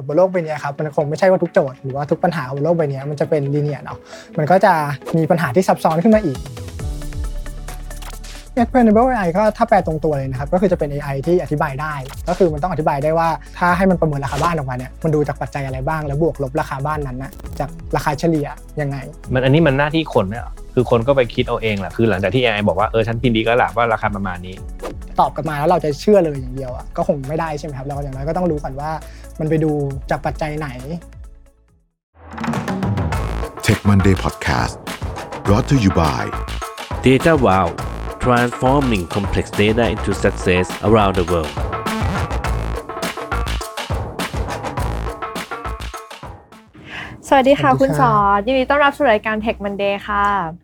จทย์บนโลกใบนี้ครับมันคงไม่ใช่ว่าทุกโจทย์หรือว่าทุกปัญหาบนโลกใบนี้มันจะเป็นลีเนียร์เนาะมันก็จะมีปัญหาที่ซับซ้อนขึ้นมาอีก Explainable AI ก็ถ้าแปลตรงตัวเลยนะครับก็คือจะเป็น AI ที่อธิบายได้ก็คือมันต้องอธิบายได้ว่าถ้าให้มันประเมินราคาบ้านออกมาเนี่ยมันดูจากปัจจัยอะไรบ้างแล้วบวกลบราคาบ้านนั้นนะจากราคาเฉลี่ยยังไงมันอันนี้มันหน้าที่คนเนี่ยคือคนก็ไปคิดเอาเองแหละคือหลังจากที่ AI บอกว่าฉันพิมพ์ดีก็หลับว่าราคาประมาณนี้ตอบกลับมาแล้วเราจะเชื่อเลยอย่างเดียวก็คงไม่ได้ใช่ไหมครับเราอย่างน้อยก็ต้องรู้ก่อนว่ามันไปดูจากปัจจัยไหน Tech Monday Podcast brought to you by Data Wow transforming complex data into success around the worldสวัสดีค่ะคุณสอนยินดีต้อนรับสู่รายการ Tech Monday ค่ะเ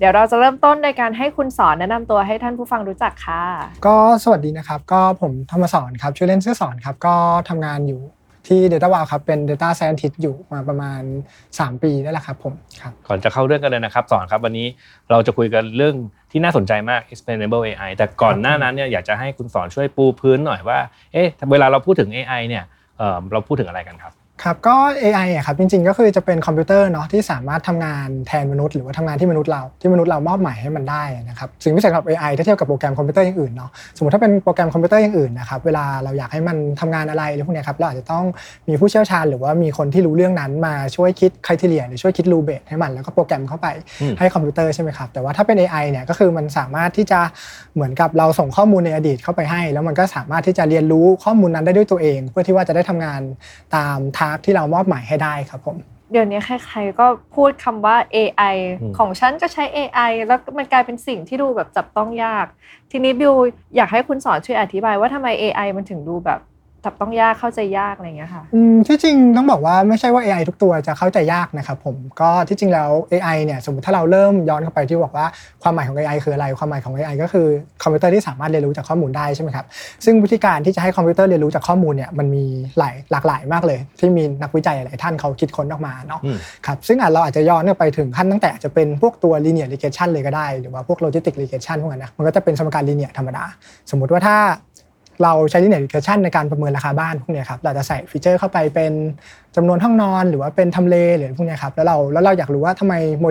ดี๋ยวเราจะเริ่มต้นในการให้คุณสอนแนะนำตัวให้ท่านผู้ฟังรู้จักค่ะก็สวัสดีนะครับก็ผมธรรมสอนครับชื่อเล่นชื่อสอนครับก็ทำงานอยู่ที่ Data Wow ครับเป็น Data Scientist อยู่มาประมาณ3ปีแล้วล่ะครับผมครับก่อนจะเข้าเรื่องกันเลยนะครับสอนครับวันนี้เราจะคุยกันเรื่องที่น่าสนใจมาก Explainable AI แต่ก่อนหน้านั้นเนี่ยอยากจะให้คุณสอนช่วยปูพื้นหน่อยว่าเวลาเราพูดถึง AI เนี่ยเราพูดถึงอะไรกันครับครับก็ AI ครับจริงๆก็คือจะเป็นคอมพิวเตอร์เนาะที่สามารถทำงานแทนมนุษย์หรือว่าทำงานที่มนุษย์เรามอบหมายให้มันได้นะครับสิ่งพิเศษกับ AI ถ้าเทียบกับโปรแกรมคอมพิวเตอร์อย่างอื่นเนาะสมมุติถ้าเป็นโปรแกรมคอมพิวเตอร์อย่างอื่นนะครับเวลาเราอยากให้มันทำงานอะไรหรือพวกนี้ครับเราอาจจะต้องมีผู้เชี่ยวชาญหรือว่ามีคนที่รู้เรื่องนั้นมาช่วยคิดไครเทเรียหรือช่วยคิดรูเบทให้มันแล้วก็โปรแกรมเข้าไปให้คอมพิวเตอร์ใช่ไหมครับแต่ว่าถ้าเป็น AI เนี่ยก็คือมันสามารถที่จะเหมือนกับเราส่งข้อมูลในอดีตเข้าไปให้แล้วมันก็สามารถที่จะเรียนรู้ข้อมูลนั้นได้ด้วยตัวเองเพื่อที่ว่าจะได้ทำงานตามที่เรามอบหมายให้ได้ครับผมเดี๋ยวนี้ใครๆก็พูดคำว่า AI ของฉันก็ใช้ AI แล้วมันกลายเป็นสิ่งที่ดูแบบจับต้องยากทีนี้บิวอยากให้คุณสอนช่วยอธิบายว่าทำไม AI มันถึงดูแบบจับต้องยากเข้าใจยากอะไรอย่างเงี้ยค่ะที่จริงต้องบอกว่าไม่ใช่ว่า AI ทุกตัวจะเข้าใจยากนะครับผมก็ที่จริงแล้ว AI เนี่ยสมมุติถ้าเราเริ่มย้อนเข้าไปที่บอกว่าความหมายของ AI คืออะไรความหมายของ AI ก็คือคอมพิวเตอร์ที่สามารถเรียนรู้จากข้อมูลได้ใช่ไหมครับซึ่งวิธีการที่จะให้คอมพิวเตอร์เรียนรู้จากข้อมูลเนี่ยมันมีหลากหลายมากเลยที่มีนักวิจัยหลายท่านเขาคิดค้นออกมาเนาะครับซึ่งเราอาจจะย้อนไปถึงขั้นตั้งแต่จะเป็นพวกตัว linear regression เลยก็ได้หรือว่าพวก logistic regression พวกนั้นนะมันก็จะเป็นสมการ linear ธรรมดาสมมุติว่าถ้าเราใช้ linear regression ในการประเมินราคาบ้านพวกนี้ครับเราจะใส่ฟีเจอร์เข้าไปเป็นจำนวนห้องนอนหรือว่าเป็นทำเลหรือพวกนี้ครับแล้วเราอยากรู้ว่าทำไมโ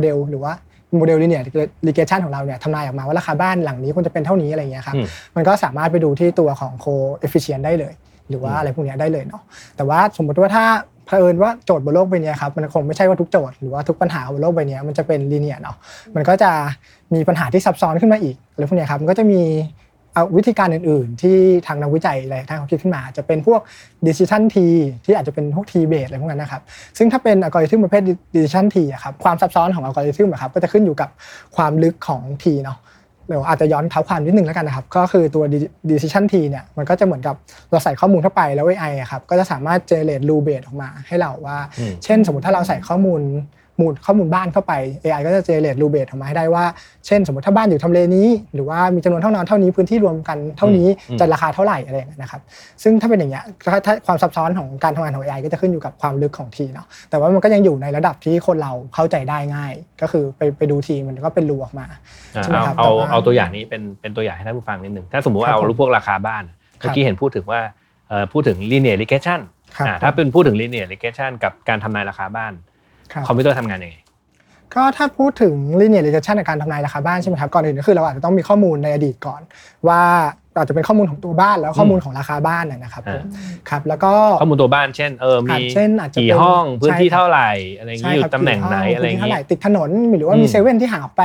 มเดล linear regression ของเราเนี่ยทำนายออกมาว่าราคาบ้านหลังนี้ควรจะเป็นเท่านี้อะไรเงี้ยครับมันก็สามารถไปดูที่ตัวของ coefficient ได้เลยหรือว่าอะไรพวกนี้ได้เลยเนาะแต่ว่าสมมติว่าถ้าเผอิญว่าโจทย์บนโลกใบนี้ครับมันคงไม่ใช่ว่าทุกโจทย์หรือว่าทุกปัญหาบนโลกใบนี้มันจะเป็น linear เนาะมันก็จะมีปัญหาที่ซับซ้อนขึ้นมาอีกอะไรพวกนี้ครับมันก็จะมีเอาวิธีการอื่นๆที่ทางนักวิจัยอะไรท่านเขาคิดขึ้นมาจะเป็นพวก decision tree ที่อาจจะเป็นพวก tree based อะไรพวกนั้นนะครับซึ่งถ้าเป็นอัลกอริทึมประเภท decision tree ครับความซับซ้อนของอัลกอริทึมครับก็จะขึ้นอยู่กับความลึกของ tree เนาะเดี๋ยวอาจจะย้อนเท้าความนิดนึงแล้วกันนะครับก็คือตัว decision tree เนี่ยมันก็จะเหมือนกับเราใส่ข้อมูลเข้าไปแล้ว AI ครับก็จะสามารถ generate rule based ออกมาให้เราว่าเช่นสมมุติถ้าเราใส่ข้อมูลบ้านเข้าไป AI ก็จะเจเนเรตรูเบทออกมาให้ได้ว่าเช่นสมมุติถ้าบ้านอยู่ทำเลนี้หรือว่ามีจำนวนห้องนอนเท่านี้พื้นที่รวมกันเท่านี้จะราคาเท่าไหร่อะไรอย่างเงี้ยนะครับซึ่งถ้าเป็นอย่างเงี้ยถ้าความซับซ้อนของการทำงานของ AI ก็จะขึ้นอยู่กับความลึกของทีเนาะแต่ว่ามันก็ยังอยู่ในระดับที่คนเราเข้าใจได้ง่ายก็คือไปดูทีมันก็เป็นรูออกมาใช่ไหมครับเอาตัวอย่างนี้เป็นตัวอย่างให้ท่านผู้ฟังนิดนึงถ้าสมมุติว่าเอาพวกราคาบ้านเมื่อกี้เห็นพูดถึงว่าพูดถึง linear regression ถ้าเป็นพูดถึง linear regression กับการทำนายราคาบ้านคอมพิวเตอร์ทำงานยังไงก็ถ้าพูดถึง linear regression ในการทำนายราคาบ้านใช่ไหมครับก่อนอื่นก็คือเราอาจจะต้องมีข้อมูลในอดีตก่อนว่าอาจจะเป็นข้อมูลของตัวบ้านแล้วข้อมูลของราคาบ้านนะครับครับแล้วก็ข้อมูลตัวบ้านเช่นมีกี่ห้องพื้นที่เท่าไหร่อะไรอย่างนี้อยู่ตำแหน่งไหนอะไรอย่างนี้เท่าไหร่ติดถนนหรือว่ามีเซเว่นที่ห่างออกไป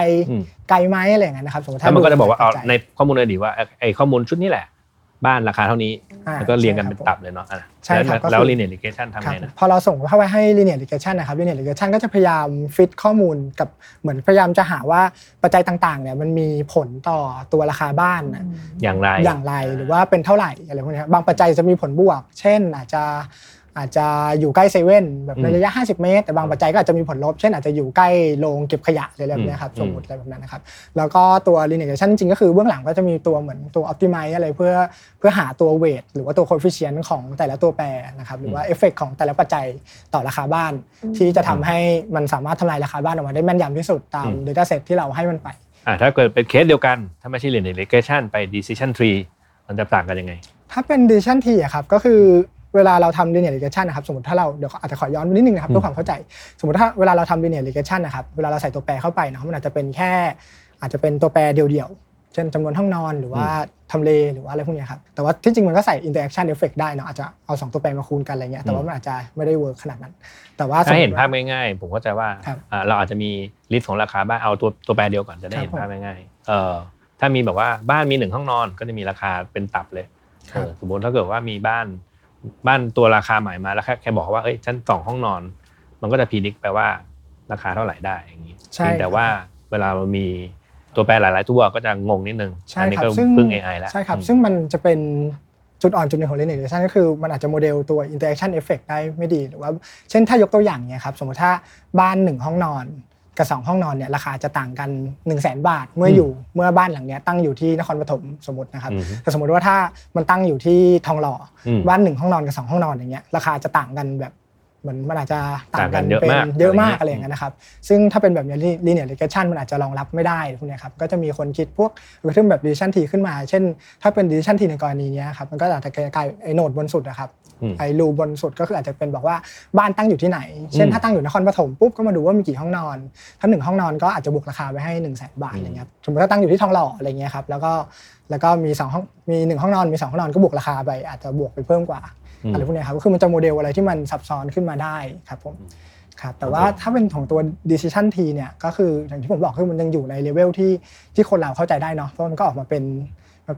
ไกลไหมอะไรอย่างเงี้ยนะครับแล้วมันก็จะบอกว่าเอาในข้อมูลในอดีตว่าไอ้ข้อมูลชุดนี้แหละบ้านราคาเท่านี้แล้วก็เรียงกันเป็นตับเลยเนาะแล้ว linear regression ทำไงนะพอเราส่งเข้าไปให้ linear regression นะครับ linear regression ก็จะพยายามฟิตข้อมูลกับเหมือนพยายามจะหาว่าปัจจัยต่างๆเนี่ยมันมีผลต่อตัวราคาบ้านอย่างไรหรือว่าเป็นเท่าไหร่อะไรพวกนี้บางปัจจัยจะมีผลบวกเช่นอาจจะอยู่ใกล้เซเว่นแบบในระยะ50เมตรแต่บางปัจจัยก็อาจจะมีผลลบเช่นอาจจะอยู่ใกล้โรงเก็บขยะอะไรแบบนี้ครับสมมุติอะไรแบบนั้นนะครับแล้วก็ตัว linear regression จริงๆก็คือเบื้องหลังก็จะมีตัวเหมือนตัว optimize อะไรเพื่อหาตัว weight หรือว่าตัว coefficient ของแต่ละตัวแปรนะครับหรือว่า effect ของแต่ละปัจจัยต่อราคาบ้านที่จะทำให้มันสามารถทำลายราคาบ้านออกมาได้แม่นยำที่สุดตาม data set ที่เราให้มันไปถ้าเกิดเป็นเคสเดียวกันถ้าไม่ใช่ linear regression ไป decision tree มันจะต่างกันยังไงถ้าเป็น decision tree ครับก็คือ เวลาเราทำ linear regression นะครับสมมติถ้าเราเดี๋ยวอาจจะขอย้อนนิดนึงนะครับเพื่อความเข้าใจสมมติถ้าเวลาเราทำ linear regression นะครับเวลาเราใส่ตัวแปรเข้าไปเนาะมันอาจจะเป็นแค่อาจจะเป็นตัวแปรเดียวๆเช่นจำนวนห้องนอนหรือว่าทำเลหรือว่าอะไรพวกนี้ครับแต่ว่าที่จริงมันก็ใส่ interaction effect ได้เนาะอาจจะเอา2ตัวแปรมาคูณกันอะไรเงี้ยแต่ว่ามันอาจจะไม่ได้เวิร์คขนาดนั้นแต่ว่าถ้าเห็นภาพง่ายๆผมเข้าใจว่าเราอาจจะมีลิสต์ของราคาบ้านเอาตัวแปรเดียวก่อนจะได้เห็นภาพง่ายๆถ้ามีแบบว่าบ้านมี1ห้องนอนก็จะมีราคาเป็นตับเลยสมมติถ้าเกิดว่ามีบ้านตัวราคาใหม่มาแล้วแค่บอกว่าเอ้ยชั้น2ห้องนอนมันก็จะพิจิตรแปลว่าราคาเท่าไหร่ได้อย่างงี้แต่ว่าเวลามันมีตัวแปรหลายๆตัวก็จะงงนิดนึงอันนี้ก็พึ่ง AI แล้วใช่ครับซึ่งมันจะเป็นจุดอ่อนจุดหนึ่งของ linear regression ก็คือมันอาจจะโมเดลตัว interaction effect ได้ไม่ดีหรือว่าเช่นถ้ายกตัวอย่างเนี่ยครับสมมติถ้าบ้าน1ห้องนอนกับ2ห้องนอนเนี่ยราคาจะต่างกัน 100,000 บาทเมื่อบ้านหลังเนี้ยตั้งอยู่ที่นครปฐมสมมุตินะครับแต่สมมุติว่าถ้ามันตั้งอยู่ที่ทองหล่อบ้าน1ห้องนอนกับ2ห้องนอนอย่างเงี้ยราคาจะต่างกันแบบมันอาจจะต่างกันเป็นเยอะมากอะไรอย่างเงี้ยนะครับซึ่งถ้าเป็นแบบนี้ linear regression มันอาจจะรองรับไม่ได้พวกเนี้ยครับก็จะมีคนคิดพวก algorithm แบบ decision tree ขึ้นมาเช่นถ้าเป็น decision tree ในกรณีเนี้ยครับมันก็อาจจะกลายไอ้โนดบนสุดอ่ะครับไอ้รูบนสุดก็คืออาจจะเป็นบอกว่าบ้านตั้งอยู่ที่ไหนเช่นถ้าตั้งอยู่นครปฐมปุ๊บก็มาดูว่ามีกี่ห้องนอนถ้า1ห้องนอนก็อาจจะบวกราคาไปให้ 100,000 บาทอะไรเงี้ยสมมุติถ้าตั้งอยู่ที่ทองหล่ออะไรเงี้ยครับแล้วก็มี2ห้องมี1ห้องนอนมี2ห้องนอนก็บวกราคาไปอาจจะบวกไปเพิ่มกว่าอะไรพวกนี้ครับก็คือมันจะโมเดลอะไรที่มันซับซ้อนขึ้นมาได้ครับผมครับแต่ว่าถ้าเป็นของตัว decision tree เนี่ยก็คืออย่างที่ผมบอกคือมันยังอยู่ในเลเวลที่คนเราเข้าใจได้เนาะเพราะมันก็ออกมาเ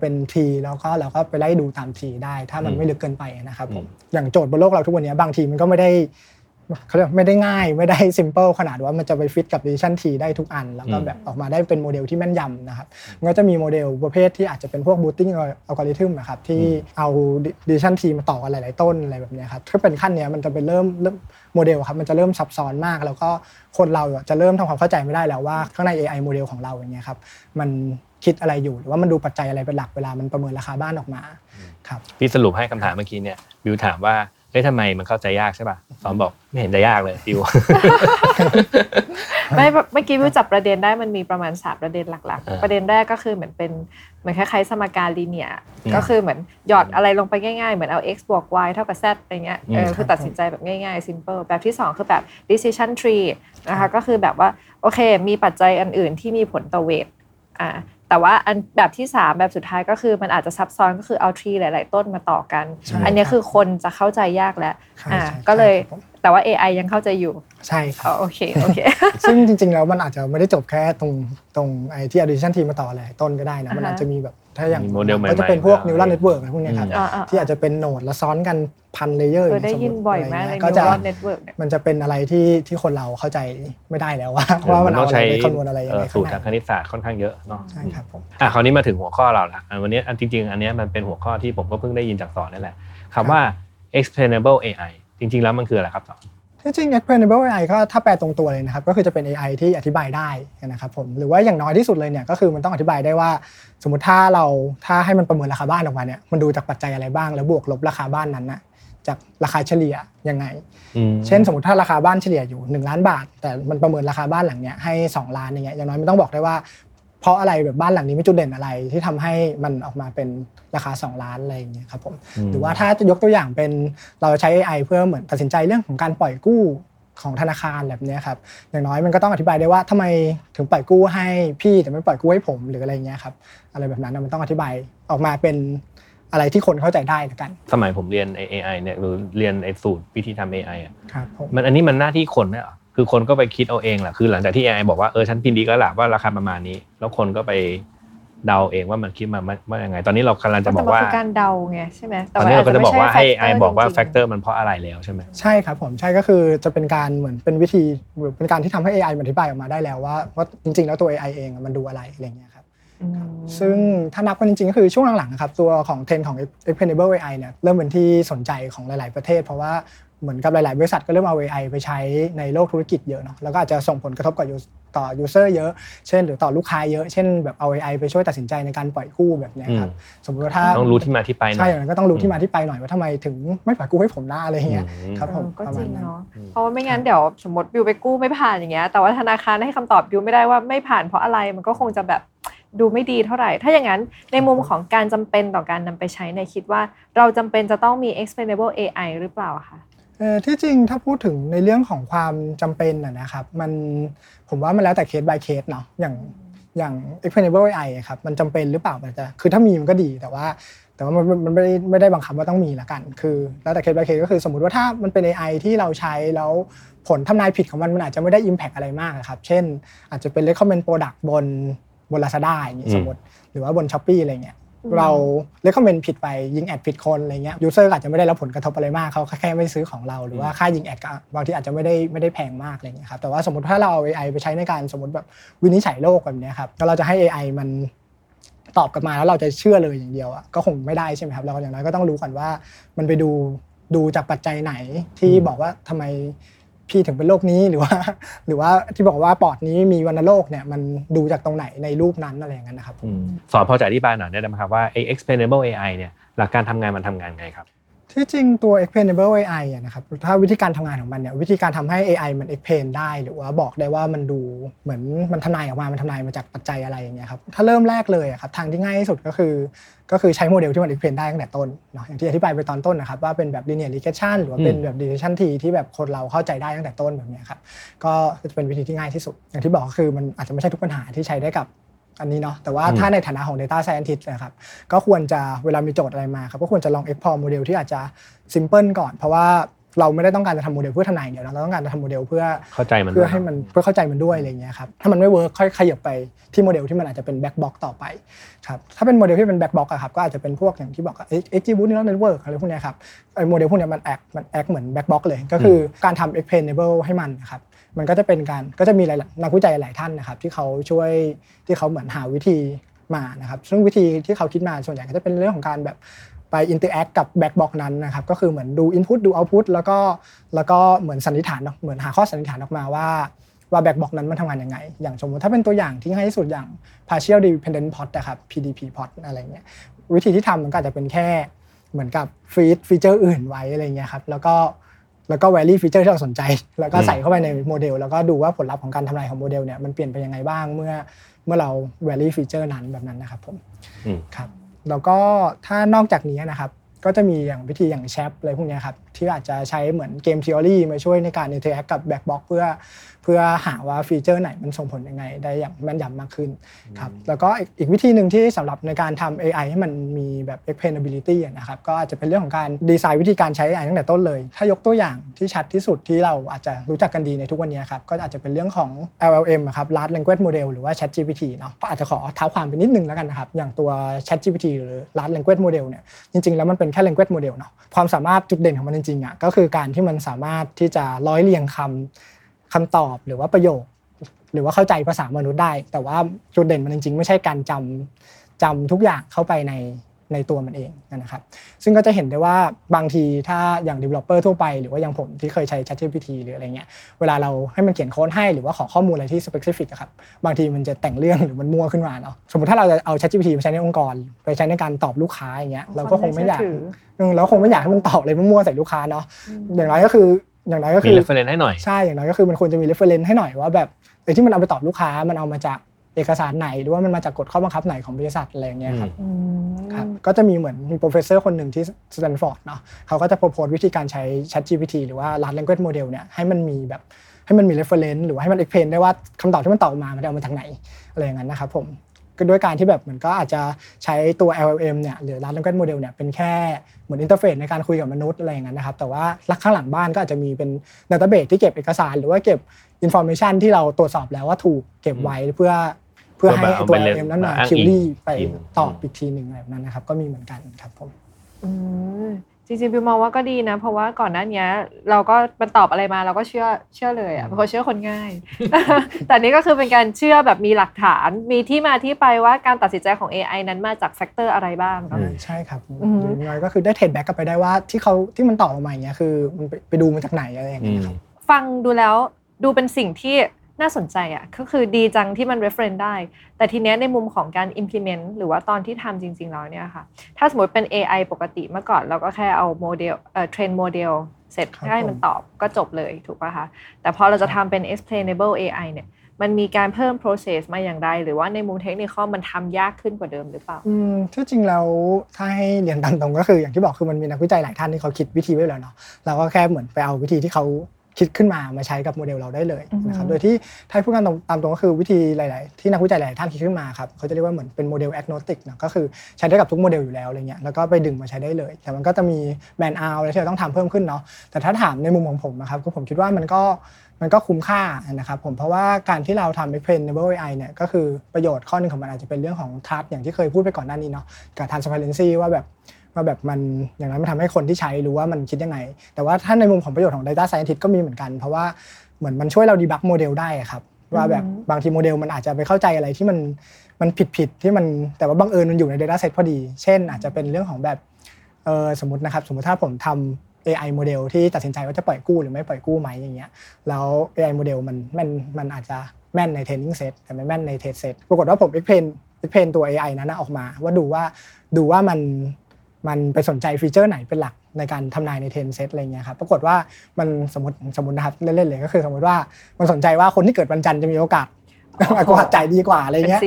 ป็น tree แล้วก็เราก็ไปไล่ดูตาม tree ได้ถ้ามันไม่ลึกเกินไปนะครับผมอย่างโจทย์บนโลกเราทุกวันนี้บางทีมันก็ไม่ได้เค้าเรียกไม่ได้ง่ายไม่ได้ simple ขนาดว่ามันจะไปฟิตกับ decision tree ได้ทุกอันแล้วก็แบบออกมาได้เป็นโมเดลที่แม่นยำนะครับมันก็จะมีโมเดลประเภทที่อาจจะเป็นพวก boosting algorithm นะครับที่เอา decision tree มาต่อกันหลายๆต้นอะไรแบบนี้ครับถ้าเป็นขั้นเนี้ยมันจะเป็นเริ่มโมเดลครับมันจะเริ่มซับซ้อนมากแล้วก็คนเราจะเริ่มทำความเข้าใจไม่ได้แล้วว่าข้างใน AI โมเดลของเราอย่างเงี้ยครับมันคิดอะไรอยู่หรือว่ามันดูปัจจัยอะไรเป็นหลักเวลามันประเมินราคาบ้านออกมาครับพี่สรุปให้คำถามเมื่อกี้เนี่ยบิวถามว่าเฮ้ยทำไมมันเข้าใจยากใช่ป่ะสอนบอกไม่เห็นจะยากเลยบิวไม่เมื่อกี้บิวจับประเด็นได้มันมีประมาณ3ประเด็นหลักๆประเด็นแรกก็คือเหมือนเป็นเหมือนคล้ายๆสมการลีเนียร์ก็คือเหมือนหยอดอะไรลงไปง่ายๆเหมือนเอา x + y = z อะไรเงี้ยคือตัดสินใจแบบง่ายๆ simple แบบที่2คือแบบ decision tree นะคะก็คือแบบว่าโอเคมีปัจจัยอันอื่นที่มีผลต่อเวทแต่ว่าอันแบบที่3แบบสุดท้ายก็คือมันอาจจะซับซ้อนก็คือเอาทรีหลายๆต้นมาต่อกันอันนี้คือคนจะเข้าใจยากแล้วก็เลยแต่ว่า AI ยังเข้าใจอยู่ใช่ครับโอเคซึ่งจริงๆแล้วมันอาจจะไม่ได้จบแค่ตรงไอ้ที่ addition ทีมาต่ออะไรต้นก็ได้นะมันอาจจะมีแบบถ้าอย่างก็จะเป็นพวก neural network อะไรพวกนี้ครับที่อาจจะเป็นโนดแล้วซ้อนกันพันเลเยอร์ได้ยินบ่อยมากใน neural network มันจะเป็นอะไรที่คนเราเข้าใจไม่ได้แล้วว่ามันเอาอะไรไปคำนวณอะไรยังไงสูตรทางคณิตศาสตร์ค่อนข้างเยอะเนาะใช่ครับผมคราวนี้มาถึงหัวข้อเราละวันนี้จริงๆอันนี้มันเป็นหัวข้อที่ผมก็เพิ่งได้ยินจากสอนนั่นแหละคำว่า explainable AIจริงๆแล้วมันคืออะไรครับสอนจริงๆ Explainable AI ก็ถ้าแปลตรงตัวเลยนะครับก็คือจะเป็น AI ที่อธิบายได้นะครับผมหรือว่าอย่างน้อยที่สุดเลยเนี่ยก็คือมันต้องอธิบายได้ว่าสมมุติถ้าให้มันประเมินราคาบ้านออกมาเนี่ยมันดูจากปัจจัยอะไรบ้างแล้วบวกลบราคาบ้านนั้นน่ะจากราคาเฉลี่ยยังไงเช่นสมมุติถ้าราคาบ้านเฉลี่ยอยู่1ล้านบาทแต่มันประเมินราคาบ้านหลังเนี้ยให้2ล้านอย่างเงี้ยอย่างน้อยมันต้องบอกได้ว่าเพราะอะไรแบบบ้านหลังนี้มีจุดเด่นอะไรที่ทำให้มันออกมาเป็นราคา2ล้านอะไรอย่างเงี้ยครับผมหรือว่าถ้าจะยกตัวอย่างเป็นเราใช้ AI เพื่อเหมือนตัดสินใจเรื่องของการปล่อยกู้ของธนาคารแบบเนี้ยครับอย่างน้อยมันก็ต้องอธิบายได้ว่าทำไมถึงปล่อยกู้ให้พี่แต่ไม่ปล่อยกู้ให้ผมหรืออะไรอย่างเงี้ยครับอะไรแบบนั้นมันต้องอธิบายออกมาเป็นอะไรที่คนเข้าใจได้ละกันสมัยผมเรียน AI เนี่ยหรือเรียนไอ้สูตรวิธีทำ AI อ่ะครับมันอันนี้มันหน้าที่คนเนี่ยคือคนก็ไปคิดเอาเองแหละคือหลังจากที่ AI บอกว่าฉันพิมพ์ดีก็ล่ะว่าราคาประมาณนี้แล้วคนก็ไปเดาเองว่ามันคิดมาว่ายังไงตอนนี้เรากำลังจะบอกว่าการเดาไงใช่มั้ยตอนนี้เราก็จะบอกว่าให้ AI บอกว่าแฟกเตอร์มันเพราะอะไรแล้วใช่มั้ยใช่ครับผมใช่ก็คือจะเป็นการเหมือนเป็นวิธีหรือเป็นการที่ทำให้ AI อธิบายออกมาได้แล้วว่าจริงๆแล้วตัว AI เองมันดูอะไรอะไรอย่างเงี้ยครับซึ่งถ้านับกันจริงๆก็คือช่วงหลังๆนะครับตัวของเทรนด์ของ Explainable AI เนี่ยเริ่มเป็นที่สนใจของหลายๆประเทศเพราะว่าเหมือนกับหลายๆบริษัทก็เริ่มเอา AI ไปใช้ในโลกธุรกิจเยอะเนาะแล้วก็อาจจะส่งผลกระทบกับต่อ user เยอะเช่นหรือต่อลูกค้าเยอะเช่นแบบเอา AI ไปช่วยตัดสินใจในการปล่อยกู้แบบนี้ครับสมมุติว่าถ้าต้องรู้ที่มาที่ไปหน่อยใช่อย่างนั้นก็ต้องรู้ที่มาที่ไปหน่อยว่าทำไมถึงไม่ปล่อยกู้ให้ผมหน้าอะไรอย่างเงี้ยครับผมก็จริงเนาะเพราะว่าไม่งั้นเดี๋ยวสมมติบิวไปกู้ไม่ผ่านอย่างเงี้ยแต่ว่าธนาคารให้คำตอบบิวไม่ได้ว่าไม่ผ่านเพราะอะไรมันก็คงจะแบบ ดูไม่ดีเท่าไหร่ถ้าอย่างนั้นในมุมของการจำเป็นต่อการนำไปใช้ในคิดว่าเราจำเป็นจะต้องมี Explainable AI หรือเปล่าคะที่จริงถ้าพูดถึงในเรื่องของความจำเป็นนะครับผมว่ามันแล้วแต่เคส by เคสเนาะอย่าง Explainable AI ครับมันจำเป็นหรือเปล่ามันจะคือถ้ามีมันก็ดีแต่ว่ามันไม่ได้บังคับว่าต้องมีละกันคือแล้วแต่เคส by เคสก็คือสมมุติว่าถ้ามันเป็น AI ที่เราใช้แล้วผลทำนายผิดของมันอาจจะไม่ได้ impact อะไรมากครับเช่นอาจจะเป็น recommend product บน Lazada อย่างนี้สมมุติหรือว่าบน Shopee อะไรเงี้ยเรา recommend ผิดไปยิงแอดผิดคนอะไรเงี้ย user อาจจะไม่ได้รับผลกระทบอะไรมากเขาแค่ไม่ซื้อของเราหรือว่าค่ายิงแอดบางทีอาจจะไม่ได้แพงมากอะไรเงี้ยครับแต่ว่าสมมุติถ้าเราเอา AI ไปใช้ในการสมมุติแบบวินิจฉัยโรคแบบนี้ครับแล้วเราจะให้ AI มันตอบกลับมาแล้วเราจะเชื่อเลยอย่างเดียวอ่ะก็คงไม่ได้ใช่ไหมครับเราอย่างน้อยก็ต้องรู้ก่อนว่ามันไปดูจากปัจจัยไหนที่บอกว่าทำไมพี่ถึงเป็นโรคนี้หรือว่าที่บอกว่าปอดนี้มีวัณโรคเนี่ยมันดูจากตรงไหนในรูปนั้นอะไรอย่างนั้นนะครับสอนพอจะอธิบายหน่อยได้ไหมครับว่าไอ้ explainable AI เนี่ยหลักการทำงานมันทำงานไงครับที่จริงตัว explainable AI อ่ะนะครับถ้าวิธีการทำงานของมันเนี่ยวิธีการทำให้ AI มัน explain ได้หรือว่าบอกได้ว่ามันดูเหมือนมันทำนายออกมามันทำนายมาจากปัจจัยอะไรอย่างเงี้ยครับถ้าเริ่มแรกเลยอ่ะครับทางที่ง่ายที่สุดก็คือใช้โมเดลที่มัน explain ได้ตั้งแต่ต้นเนาะอย่างที่อธิบายไปตอนต้นนะครับว่าเป็นแบบ linear regression หรือว่าเป็นแบบ decision tree ที่แบบคนเราเข้าใจได้ตั้งแต่ต้นแบบเนี้ยครับก็จะเป็นวิธีที่ง่ายที่สุดอย่างที่บอกก็คือมันอาจจะไม่ใช่ทุกปัญหาที่ใช้ได้กับอันนี้เนาะแต่ว่าถ้าในฐานะของ Data Scientist นะครับก็ควรจะเวลามีโจทย์อะไรมาครับก็ควรจะลอง explore โมเดลที่อาจจะซิมเพิลก่อนเพราะว่าเราไม่ได้ต้องการจะทำโมเดลเพื่อทำนายอย่างเดียวเราต้องการจะทำโมเดลเพื่อเข้าใจมันด้วยอะไรอย่างเงี้ยครับถ้ามันไม่เวิร์คค่อยขยับไปที่โมเดลที่มันอาจจะเป็นแบ็คบ็อกซ์ต่อไปครับถ้าเป็นโมเดลที่เป็นแบ็คบ็อกซ์อ่ะครับก็อาจจะเป็นพวกอย่างที่บอก XGBoost Neural Network อะไรพวกเนี้ยครับไอ้โมเดลพวกเนี้ยมันแอคเหมือนแบ็คบ็อกซ์เลยก็คือการทำ explainable ให้มันนะครับมันก็จะเป็นการก็จะมีนักวิจัยหลายท่านนะครับที่เขาช่วยที่เขาเหมือนหาวิธีมานะครับซึ่งวิธีที่เขาคิดมาส่วนใหญ่ก็จะเป็นเรื่องของการแบบไป interact กับ black box นั้นนะครับก็คือเหมือนดู input ดู output แล้วก็เหมือนสันนิษฐานเหมือนหาข้อสันนิษฐานออกมาว่า black box นั้นมันทำงานยังไงอย่างสมมติถ้าเป็นตัวอย่างที่ง่ายที่สุดอย่าง partial dependent plot นะครับ PDP plot อะไรเงี้ยวิธีที่ทำมันก็อาจจะเป็นแค่เหมือนกับ feed ฟีเจอร์อื่นไว้อะไรเงี้ยครับแล้วก็ value feature ที่เราสนใจแล้วก็ใส่เข้าไปในโมเดลแล้วก็ดูว่าผลลัพธ์ของการทำนายของโมเดลเนี่ยมันเปลี่ยนไปยังไงบ้างเมื่อเรา value feature นั้นแบบนั้นนะครับผมครับแล้วก็ถ้านอกจากนี้นะครับก็จะมีอย่างวิธีอย่างแชปอะไรพวกนี้ครับที่อาจจะใช้เหมือนเกม theory มาช่วยในการ interact กับ black box เพื่อหาว่าฟีเจอร์ไหนมันส่งผลยังไงได้อย่างแม่นยำมากขึ้นครับแล้วก็อีกวิธีนึงที่สำหรับในการทำ AI ให้มันมีแบบ explainability นะครับก็อาจจะเป็นเรื่องของการดีไซน์วิธีการใช้ AI ตั้งแต่ต้นเลยถ้ายกตัวอย่างที่ชัดที่สุดที่เราอาจจะรู้จักกันดีในทุกวันนี้ครับก็อาจจะเป็นเรื่องของ LLM ครับ Large Language Model หรือว่า ChatGPT เนาะก็อาจจะขอเท้าความไปนิดนึงแล้วกันนะครับอย่างตัว ChatGPT หรือ Large Language Model เนี่ยจริงๆแล้วมันเป็นแค่ language model เนาะความสามารถจุดเด่นของมันจริงๆอ่ะก็คือการที่มันสามารถที่จะร้อยเรียงคำตอบหรือว่าประโยคหรือว่าเข้าใจภาษามนุษย์ได้แต่ว่าจุดเด่นมันจริงๆไม่ใช่การจำทุกอย่างเข้าไปในตัวมันเองนะครับซึ่งก็จะเห็นได้ว่าบางทีถ้าอย่าง developer ทั่วไปหรือว่าอย่างผมที่เคยใช้ ChatGPT หรืออะไรเงี้ยเวลาเราให้มันเขียนโค้ดให้หรือว่าขอข้อมูลอะไรที่ specific อ่ะครับบางทีมันจะแต่งเรื่องหรือมันมั่วขึ้นมาเนาะสมมุติถ้าเราจะเอา ChatGPT ไปใช้ในองค์กรไปใช้ในการตอบลูกค้าอย่างเงี้ยเราคงไม่อยากให้มันตอบอะไรมั่วๆใส่ลูกค้าเนาะอย่างน้อยก็คือมี reference ให้หน่อยใช่อย่างน้อยก็คือมันควรจะมี reference ให้หน่อยว่าแบบไอ้ที่มันเอาไปตอบลูกค้ามันเอามาจากเอกสารไหนหรือว่ามันมาจากกฎข้อบังคับไหนของบริษัทอะไรอย่างเงี้ยครับครับก็จะมีเหมือนมีโปรเฟสเซอร์คนหนึ่งที่สแตนฟอร์ดเนาะเขาก็จะโพสต์วิธีการใช้ ChatGPT หรือว่า Large Language Model เนี่ยให้มันมี reference หรือว่าให้มัน explain ได้ว่าคำตอบที่มันตอบมามันเอามาจากไหนอะไรอย่างนั้นนะครับผมก็ด้วยการที่แบบมันก็อาจจะใช้ตัว LLM เนี่ยหรือ Large Language Model เนี่ยเป็นแค่เหมือน interface ในการคุยกับมนุษย์อะไรอย่างนั้นนะครับแต่ว่าข้างหลังบ้านก็อาจจะมีเป็น database ที่เก็บเอกสารหรือว่าเก็บ information ที่เราตรวจสอบแล้วว่าถูกเก็บไว้เพื่อให้ตัว LLM นั้นน่ะคิวรี่ไปตอบอีกทีนึงอะไรแบบนั้นนะครับก็มีเหมือนกันครับผมจริงๆพี่มองว่าก็ดีนะเพราะว่าก่อนหน้านี้เราก็มันตอบอะไรมาเราก็เชื่อเลยอ่ะเพราะเชื่อคนง่ายแต่นี่ก็คือเป็นการเชื่อแบบมีหลักฐานมีที่มาที่ไปว่าการตัดสินใจของ AI นั้นมาจากแฟกเตอร์อะไรบ้างเนาะใช่ครับอย่างน้อยก็คือได้เทรดแบ็กกลับไปได้ว่าที่มันตอบออกมาอย่างเงี้ยคือมันไปดูมาจากไหนอะไรอย่างเงี้ยครับฟังดูแล้วดูเป็นสิ่งที่น่าสนใจอ่ะก็คือดีจังที่มัน reference ได้แต่ทีเนี้ยในมุมของการ implement หรือว่าตอนที่ทำจริงๆแล้วเนี่ยค่ะถ้าสมมติเป็น AI ปกติเมื่อก่อนเราก็แค่เอาโมเดลเทรนโมเดลเสร็จให้มันตอบก็จบเลยถูกป่ะคะแต่พอเราจะทำเป็น explainable AI เนี่ย มันมีการเพิ่ม process มาอย่างไรหรือว่าในมุมเทคนิคมันทำยากขึ้นกว่าเดิมหรือเปล่าที่จริงแล้วถ้าให้เรียนตามตรงก็คืออย่างที่บอกคือมันมีนักวิจัยหลายท่านที่เขาคิดวิธีไว้แล้วเนาะเราก็แค่เหมือนไปเอาวิธีที่เขาคิดขึ้นมาใช้กับโมเดลเราได้เลยนะครับโดยที่ถ้าพูดกันตามตรงก็คือวิธีหลายๆที่นักวิจัยหลายท่านคิดขึ้นมาครับเขาจะเรียกว่าเหมือนเป็นโมเดลแอกโนสติกนะก็คือใช้ได้กับทุกโมเดลอยู่แล้วอะไรเงี้ยแล้วก็ไปดึงมาใช้ได้เลยแต่มันก็จะมีแบนเอาท์อะไรที่เราต้องทำเพิ่มขึ้นเนาะแต่ถ้าถามในมุมของผมนะครับก็ผมคิดว่ามันก็คุ้มค่านะครับผมเพราะว่าการที่เราทำ Explainable AI เนี่ยก็คือประโยชน์ข้อหนึ่งของมันอาจจะเป็นเรื่องของ Trust อย่างที่เคยพูดไปก่อนหน้านี้เนาะกับ Transparency ว่าแบบมันอย่างนั้นมันทำให้คนที่ใช้รู้ว่ามันคิดยังไงแต่ว่าถ้าในมุมของประโยชน์ของ Data Scientist ก็มีเหมือนกันเพราะว่าเหมือนมันช่วยเราดีบักโมเดลได้ครับว่าแบบบางทีโมเดลมันอาจจะไปเข้าใจอะไรที่มันผิดที่มันแต่ว่าบังเอิญมันอยู่ใน Data Set พอดีเช่นอาจจะเป็นเรื่องของแบบสมมติถ้าผมทำAI โมเดลที่ตัดสินใจว่าจะปล่อยกู้หรือไม่ปล่อยกู้ไหมอย่างเงี้ยแล้ว AI โมเดลมันอาจจะแม่นใน training set แต่ไม่แม่นใน test set ปรากฏว่าผม explain ตัว AI นั้นออกมาว่าดูว่ามันไปสนใจฟีเจอร์ไหนเป็นหลักในการทำนายใน training set อะไรเงี้ยครับปรากฏว่ามันสมมตินะครับเล่นๆเลยก็คือสมมติว่ามันสนใจว่าคนที่เกิดวันจันทร์จะมีโอกาสใจดีกว่าอะไรเงี้ย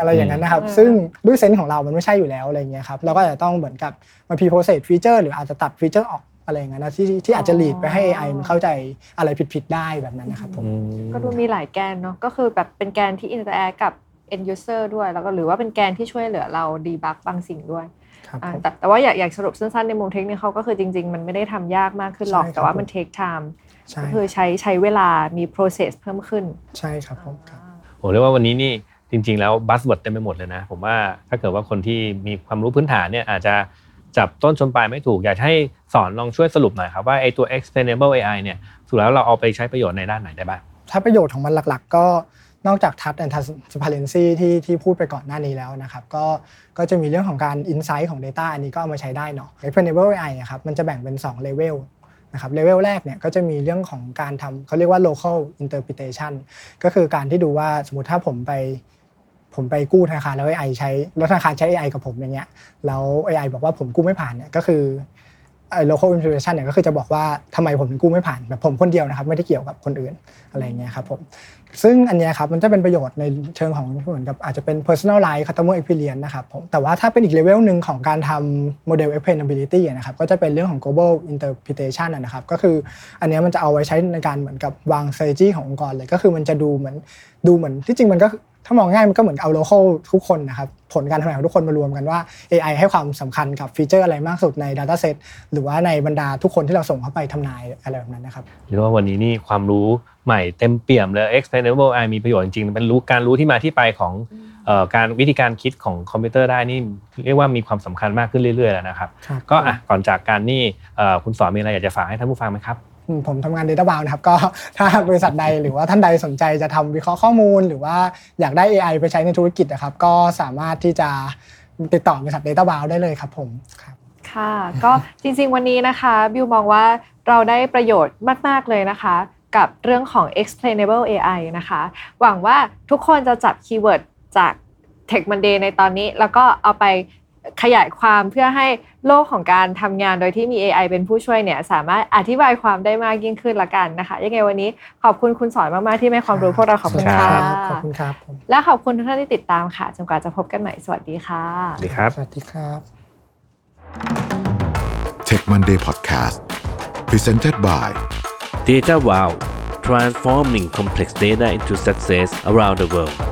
อะไรอย่างนั้นนะครับซึ่งด้วยเซนส์ของเรามันไม่ใช่อยู่แล้วอะไรเงี้ยครับเราก็จะต้องเหมือนกับมาพรีโพสเซสฟีเจอร์หรืออาจจะตัดฟีเจอร์ออกอะไรอย่างนั้นนะที่อาจจะลีดไปให้ AI มันเข้าใจอะไรผิดๆได้แบบนั้นนะครับผมก็ดูมีหลายแกนเนาะก็คือแบบเป็นแกนที่อินเตอร์แอคกับ end user ด้วยแล้วก็หรือว่าเป็นแกนที่ช่วยเหลือเราดีบักบางสิ่งด้วยแต่ว่าอยากสรุปสั้นๆในมุมเทคนิคเขาก็คือจริงๆมันไม่ได้ทำยากมากขึ้นหรอกแต่ว่ามัน take time ก็คือใช้เวลามี process เพิ่มขึ้นใช่ครับผมครับผมเรียกว่าวันนี้นี่จริงๆแล้วบัสเวิร์ดเต็มไปหมดเลยนะผมว่าถ้าเกิดว่าคนที่มีความรู้พื้นฐานเนี่ยอาจจะจับต้นชนปลายไม่ถูกอยากให้สอนลองช่วยสรุปหน่อยครับว่าไอ้ตัว Explainable AI เนี่ยสุดแล้วเราเอาไปใช้ประโยชน์ในด้านไหนได้บ้างถ้าประโยชน์ของมันหลักๆก็นอกจาก Trust and Transparency ที่พูดไปก่อนหน้านี้แล้วนะครับก็จะมีเรื่องของการ Insight ของ Data อันนี้ก็เอามาใช้ได้เนาะ Explainable AI อ่ะครับมันจะแบ่งเป็น2 Levelนะครับเลเวลแรกเนี่ยก็จะมีเรื่องของการทำเขาเรียกว่า local interpretation ก็คือการที่ดูว่าสมมติถ้าผมไปกู้ธนาคารแล้ว AI ใช้แล้วธนาคารใช้ AI กับผมอย่างเงี้ยแล้ว AI บอกว่าผมกู้ไม่ผ่านเนี่ยก็คือlocal interpretation เนี่ยก็คือจะบอกว่าทำไมผมถึงกู้ไม่ผ่านแบบผมคนเดียวนะครับไม่ได้เกี่ยวกับคนอื่นอะไรเงี้ยครับผมซึ่งอันเนี้ยครับมันจะเป็นประโยชน์ในเชิงของเหมือนกับอาจจะเป็น personalized customer experience นะครับผมแต่ว่าถ้าเป็นอีกเลเวลนึงของการทำ model explainability นะครับก็จะเป็นเรื่องของ global interpretation นะครับก็คืออันเนี้ยมันจะเอาไว้ใช้ในการเหมือนกับวาง strategy ขององค์กรเลยก็คือมันจะดูเหมือนที่จริงมันก็ถ้ามองง่ายมันก็เหมือนเอา local ทุกคนนะครับผลการทำงานของทุกคนมารวมกันว่า AI ให้ความสำคัญกับฟีเจอร์อะไรมากสุดใน dataset หรือว่าในบรรดาทุกคนที่เราส่งเข้าไปทำนายอะไรแบบนั้นนะครับเรียกว่าวันนี้นี่ความรู้ใหม่เต็มเปี่ยมเลย Explainable AI มีประโยชน์จริงๆเป็นรู้การรู้ที่มาที่ไปของการวิธีการคิดของคอมพิวเตอร์ได้นี่เรียกว่ามีความสำคัญมากขึ้นเรื่อยๆแล้วนะครับก็ก่อนจากกันนี่คุณสอนมีอะไรอยากจะฝากให้ท่านผู้ฟังไหมครับผมทำงาน Data Wow นะครับก็ถ้าบริษัทใดหรือว่าท่านใดสนใจจะทำวิเคราะห์ข้อมูลหรือว่าอยากได้ AI ไปใช้ในธุรกิจนะครับก็สามารถที่จะติดต่อบริษัท Data Wow ได้เลยครับผมครับค่ะก็จริงๆวันนี้นะคะบิวมองว่าเราได้ประโยชน์มากๆเลยนะคะกับเรื่องของ Explainable AI นะคะหวังว่าทุกคนจะจับคีย์เวิร์ดจาก Tech Monday ในตอนนี้แล้วก็เอาไปขยายความเพื่อให้โลกของการทำงานโดยที่มี AI เป็นผู้ช่วยเนี่ยสามารถอธิบายความได้มากยิ่งขึ้นละกันนะคะยังไงวันนี้ขอบคุณคุณสอนมากๆที่ให้ความรู้พวกเราขอบคุณค่ะขอบคุณครับและขอบคุณทุกท่านที่ติดตามค่ะจนกว่าจะพบกันใหม่สวัสดีค่ะสวัสดีครับสวัสดีครับ Tech Monday Podcast Presented by Data Wow Transforming Complex Data into Success Around the World